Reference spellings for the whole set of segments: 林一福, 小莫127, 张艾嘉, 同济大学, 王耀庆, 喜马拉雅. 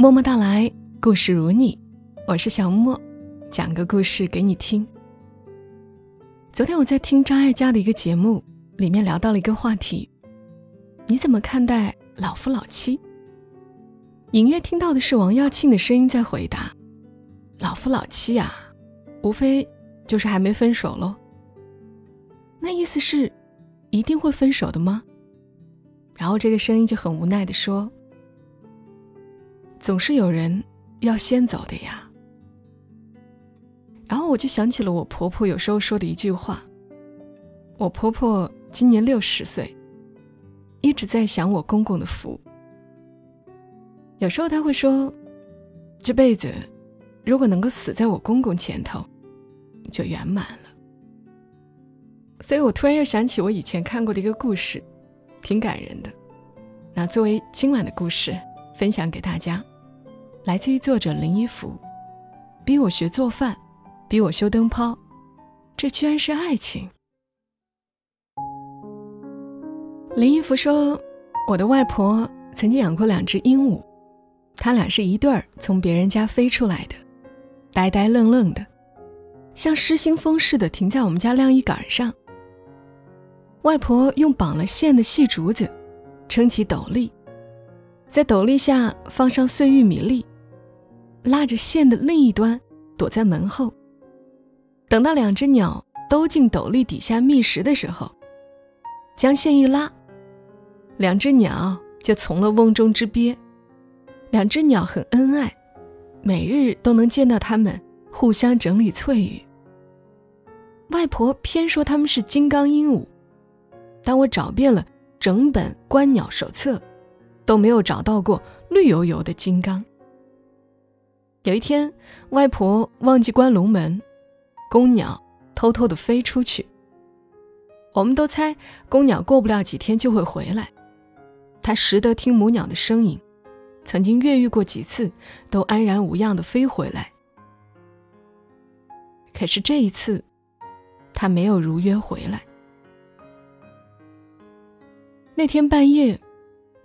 默默到来，故事如你，我是小默，讲个故事给你听。昨天我在听张艾嘉的一个节目，里面聊到了一个话题，你怎么看待老夫老妻？隐约听到的是王耀庆的声音在回答，老夫老妻啊，无非就是还没分手咯。那意思是一定会分手的吗？然后这个声音就很无奈地说，总是有人要先走的呀。然后我就想起了我婆婆有时候说的一句话。我婆婆今年60岁，一直在享我公公的福。有时候她会说，这辈子如果能够死在我公公前头，就圆满了。所以我突然又想起我以前看过的一个故事，挺感人的。那作为今晚的故事分享给大家，来自于作者林一福。逼我学做饭，逼我修灯泡，这居然是爱情。林一福说，我的外婆曾经养过2只鹦鹉，他俩是一对儿从别人家飞出来的，呆呆愣愣的，像失心疯似的停在我们家晾衣杆上。外婆用绑了线的细竹子撑起斗笠，在斗笠下放上碎玉米粒，拉着线的另一端躲在门后，等到2只鸟都进斗笠底下觅食的时候，将线一拉，2只鸟就从了瓮中之鳖。2只鸟很恩爱，每日都能见到它们互相整理翠羽。外婆偏说它们是金刚鹦鹉，但我找遍了整本观鸟手册，都没有找到过绿油油的金刚。有一天，外婆忘记关笼门，公鸟偷偷地飞出去。我们都猜公鸟过不了几天就会回来，它识得听母鸟的声音，曾经越狱过几次，都安然无恙地飞回来。可是这一次，它没有如约回来。那天半夜，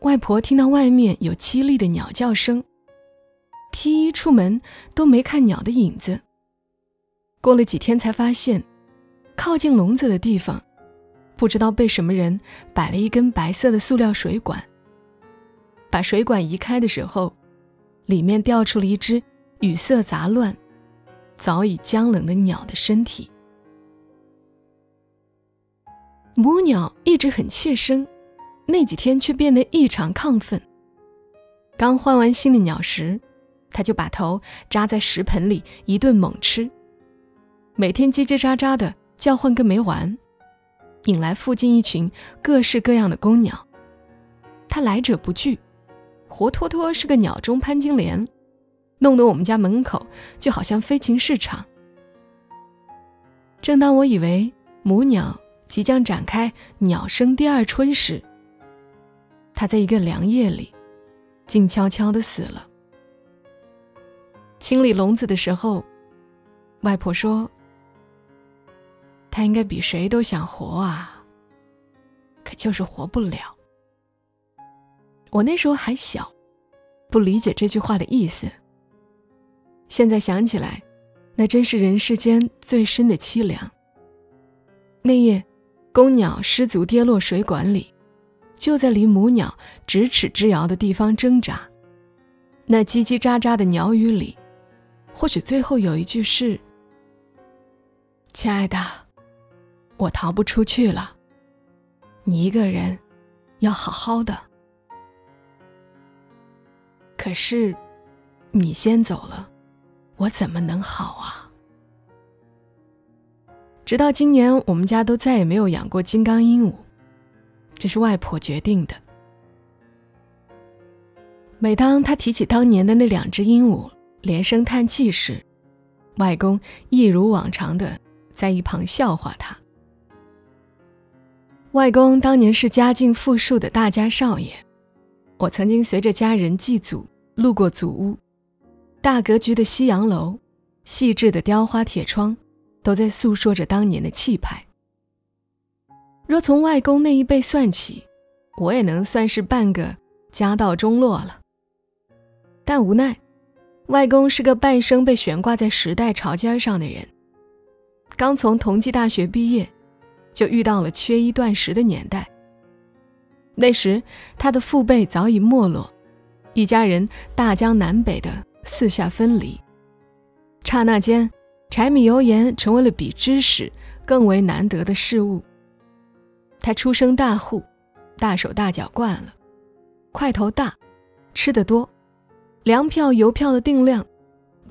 外婆听到外面有凄厉的鸟叫声，披衣出门都没看鸟的影子。过了几天才发现，靠近笼子的地方，不知道被什么人摆了一根白色的塑料水管。把水管移开的时候，里面掉出了一只羽色杂乱、早已僵冷的鸟的身体。母鸟一直很怯生，那几天却变得异常亢奋。刚换完新的鸟食，它就把头扎在食盆里一顿猛吃，每天叽叽喳喳的叫唤个没完，引来附近一群各式各样的公鸟。它来者不拒，活脱脱是个鸟中潘金莲，弄得我们家门口就好像飞禽市场。正当我以为母鸟即将展开鸟生第二春时，它在一个凉夜里静悄悄地死了。清理笼子的时候，外婆说，它应该比谁都想活啊，可就是活不了。我那时候还小，不理解这句话的意思，现在想起来，那真是人世间最深的凄凉。那夜，公鸟失足跌落水管里，就在离母鸟咫尺之遥的地方挣扎。那叽叽喳喳的鸟语里，或许最后有一句是，亲爱的，我逃不出去了，你一个人要好好的。可是你先走了，我怎么能好啊？直到今年，我们家都再也没有养过金刚鹦鹉，这是外婆决定的。每当她提起当年的那2只鹦鹉连声叹气时，外公一如往常的在一旁笑话她。外公当年是家境富庶的大家少爷，我曾经随着家人祭祖路过祖屋，大格局的西洋楼，细致的雕花铁窗，都在诉说着当年的气派。若从外公那一辈算起，我也能算是半个家道中落了。但无奈，外公是个半生被悬挂在时代潮尖上的人。刚从同济大学毕业，就遇到了缺衣断食的年代。那时，他的父辈早已没落，一家人大江南北的四下分离。刹那间，柴米油盐成为了比知识更为难得的事物。他出生大户，大手大脚惯了，块头大，吃得多，粮票油票的定量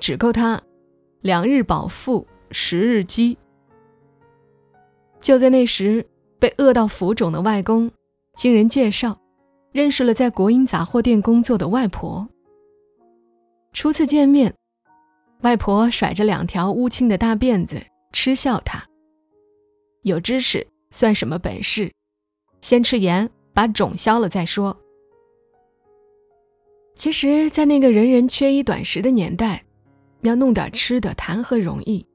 只够他2日饱腹10日饥。就在那时，被饿到浮肿的外公经人介绍认识了在国营杂货店工作的外婆。初次见面，外婆甩着2条乌青的大辫子嗤笑他：有知识算什么本事，先吃盐把肿消了再说。其实在那个人人缺衣短食的年代，要弄点吃的谈何容易，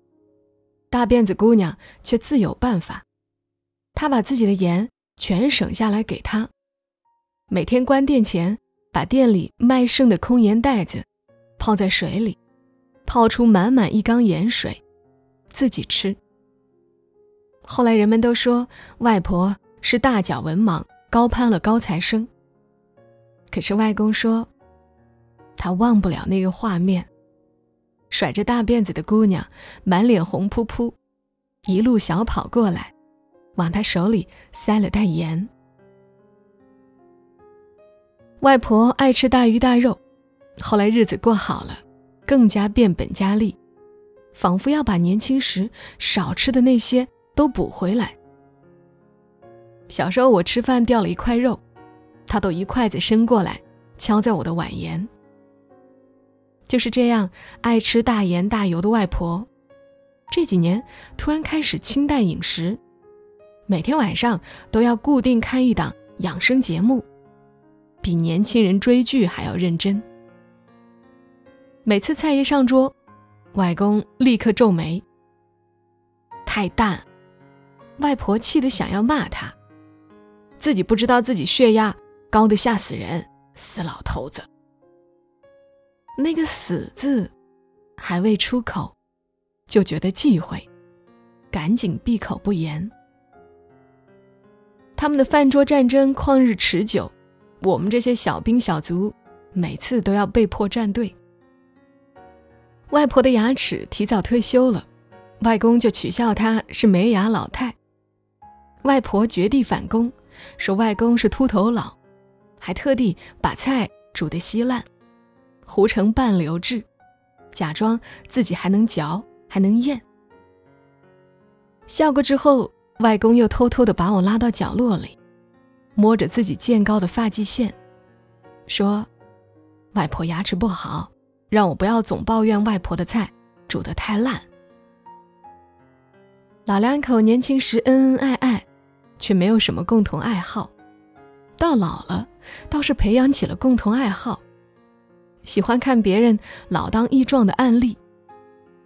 大辫子姑娘却自有办法。她把自己的盐全省下来给她，每天关店前把店里卖剩的空盐袋子泡在水里，泡出满满一缸盐水，自己吃。后来人们都说外婆是大脚文盲，高攀了高材生。可是外公说他忘不了那个画面，甩着大辫子的姑娘满脸红扑扑，一路小跑过来，往他手里塞了袋盐。外婆爱吃大鱼大肉，后来日子过好了，更加变本加厉，仿佛要把年轻时少吃的那些都补回来。小时候我吃饭掉了一块肉，他都一筷子伸过来敲在我的碗沿。就是这样爱吃大盐大油的外婆，这几年突然开始清淡饮食，每天晚上都要固定看一档养生节目，比年轻人追剧还要认真。每次菜一上桌，外公立刻皱眉：太淡。外婆气得想要骂他，自己不知道自己血压高得吓死人，死老头子。那个死字还未出口，就觉得忌讳，赶紧闭口不言。他们的饭桌战争旷日持久，我们这些小兵小卒每次都要被迫站队。外婆的牙齿提早退休了，外公就取笑她是没牙老太。外婆绝地反攻，说外公是秃头佬，还特地把菜煮得稀烂，糊成半流质，假装自己还能嚼还能咽。笑过之后，外公又偷偷地把我拉到角落里，摸着自己渐高的发际线，说外婆牙齿不好，让我不要总抱怨外婆的菜煮得太烂。老两口年轻时恩恩爱爱，却没有什么共同爱好，到老了倒是培养起了共同爱好，喜欢看别人老当益壮的案例，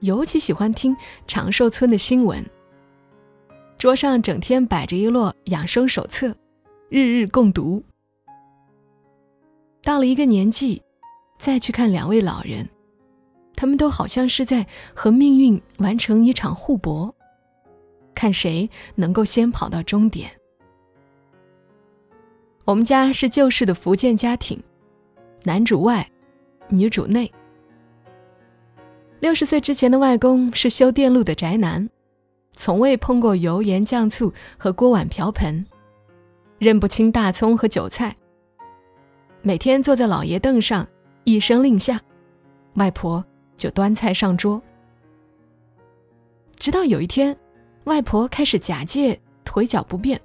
尤其喜欢听长寿村的新闻。桌上整天摆着一摞养生手册，日日共读。到了一个年纪，再去看两位老人，他们都好像是在和命运完成一场互搏，看谁能够先跑到终点。我们家是旧式的福建家庭，男主外，女主内。60岁之前的外公是修电路的宅男，从未碰过油盐酱醋和锅碗瓢盆，认不清大葱和韭菜。每天坐在老爷凳上，一声令下，外婆就端菜上桌。直到有一天，外婆开始假借腿脚不便，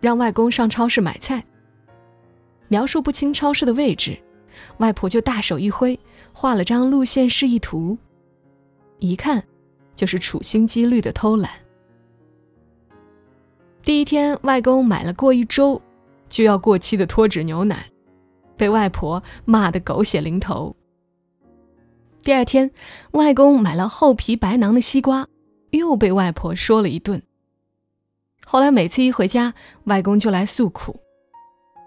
让外公上超市买菜。描述不清超市的位置，外婆就大手一挥，画了张路线示意图，一看就是处心积虑的偷懒。第一天，外公买了过1周就要过期的脱脂牛奶，被外婆骂得狗血淋头。第二天，外公买了厚皮白囊的西瓜，又被外婆说了一顿。后来每次一回家，外公就来诉苦：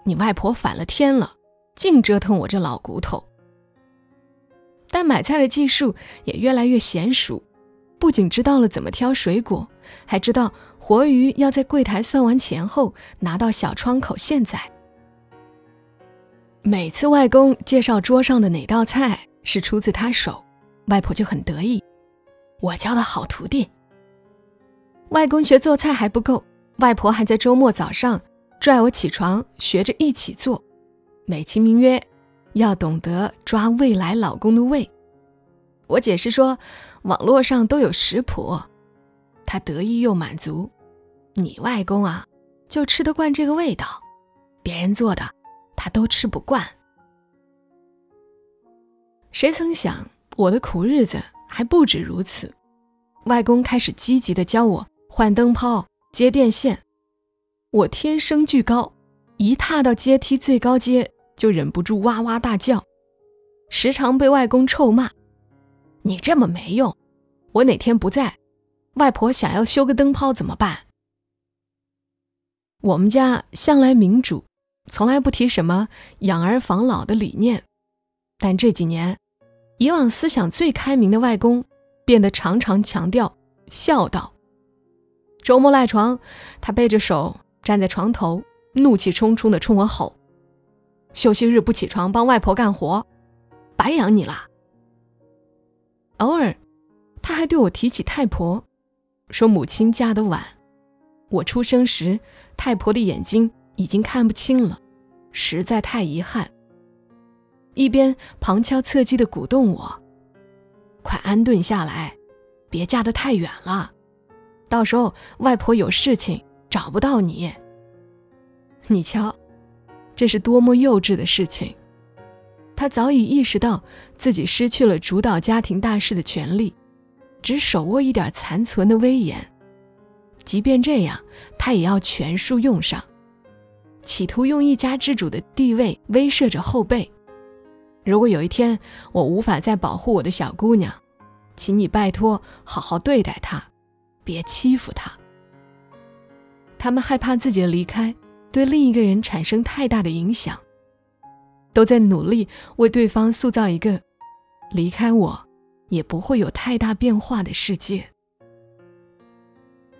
你外婆反了天了，净折腾我这老骨头。但买菜的技术也越来越娴熟，不仅知道了怎么挑水果，还知道活鱼要在柜台算完钱后拿到小窗口现宰。每次外公介绍桌上的哪道菜是出自他手，外婆就很得意，我教的好徒弟。外公学做菜还不够，外婆还在周末早上拽我起床学着一起做，美其名曰要懂得抓未来老公的胃。我解释说网络上都有食谱，他得意又满足，你外公啊就吃得惯这个味道，别人做的他都吃不惯。谁曾想我的苦日子还不止如此，外公开始积极地教我换灯泡、接电线。我天生巨高，一踏到阶梯最高阶就忍不住哇哇大叫，时常被外公臭骂，你这么没用，我哪天不在，外婆想要修个灯泡怎么办？我们家向来民主，从来不提什么养儿防老的理念，但这几年以往思想最开明的外公变得常常强调孝道。周末赖床，他背着手站在床头，怒气冲冲地冲我吼，休息日不起床帮外婆干活，白养你啦。偶尔他还对我提起太婆，说母亲嫁得晚，我出生时太婆的眼睛已经看不清了，实在太遗憾，一边旁敲侧击地鼓动我，快安顿下来，别嫁得太远了，到时候外婆有事情找不到你。你瞧，这是多么幼稚的事情。他早已意识到自己失去了主导家庭大事的权利，只手握一点残存的威严，即便这样他也要全数用上，企图用一家之主的地位威慑着后辈。如果有一天我无法再保护我的小姑娘，请你拜托好好对待她，别欺负她。他们害怕自己的离开对另一个人产生太大的影响，都在努力为对方塑造一个离开我也不会有太大变化的世界。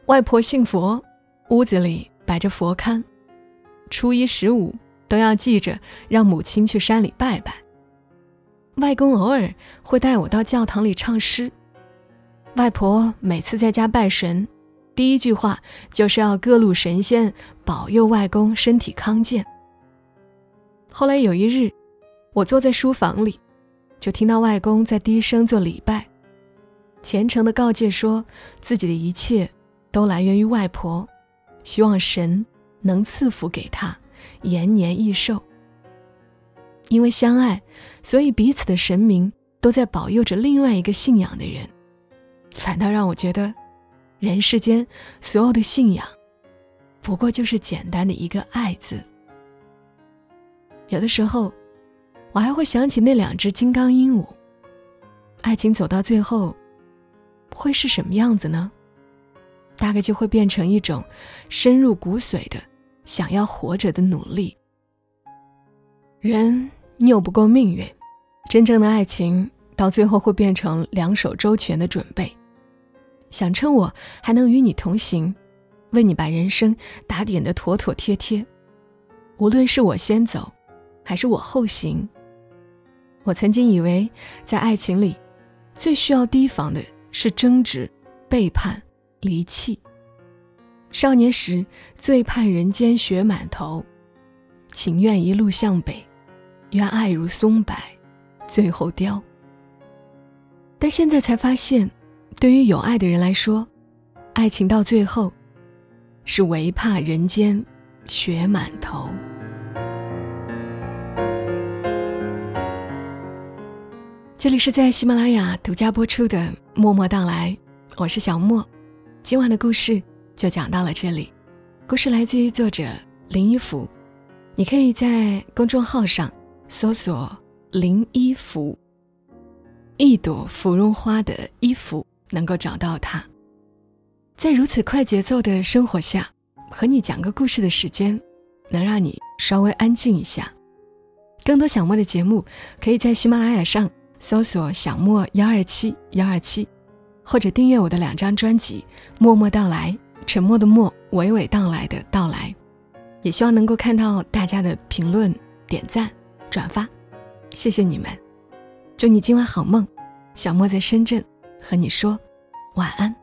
外婆信佛，屋子里摆着佛龛，初一十五都要记着让母亲去山里拜拜。外公偶尔会带我到教堂里唱诗，外婆每次在家拜神，第一句话就是要各路神仙保佑外公身体康健。后来有一日，我坐在书房里，就听到外公在低声做礼拜，虔诚地告诫说自己的一切都来源于外婆，希望神能赐福给他，延年益寿。因为相爱，所以彼此的神明都在保佑着另外一个信仰的人，反倒让我觉得人世间所有的信仰不过就是简单的一个爱字。有的时候我还会想起那两只金刚鹦鹉，爱情走到最后会是什么样子呢？大概就会变成一种深入骨髓的想要活着的努力。人拗不过命运，真正的爱情到最后会变成两手周全的准备。想趁我还能与你同行，为你把人生打点得妥妥帖帖，无论是我先走还是我后行。我曾经以为在爱情里最需要提防的是争执、背叛、离弃，少年时最盼人间雪满头，情愿一路向北，愿爱如松柏最后凋。但现在才发现，对于有爱的人来说，爱情到最后是唯怕人间雪满头。这里是在喜马拉雅独家播出的默默到来，我是小默。今晚的故事就讲到了这里，故事来自于作者林一福，你可以在公众号上搜索林一福，一朵芙蓉花的衣服，能够找到它。在如此快节奏的生活下，和你讲个故事的时间能让你稍微安静一下。更多小莫的节目可以在喜马拉雅上搜索小莫127 127，或者订阅我的2张专辑默默到来，沉默的默，娓娓道来的到来。也希望能够看到大家的评论、点赞、转发，谢谢你们。祝你今晚好梦，小莫在深圳和你说晚安。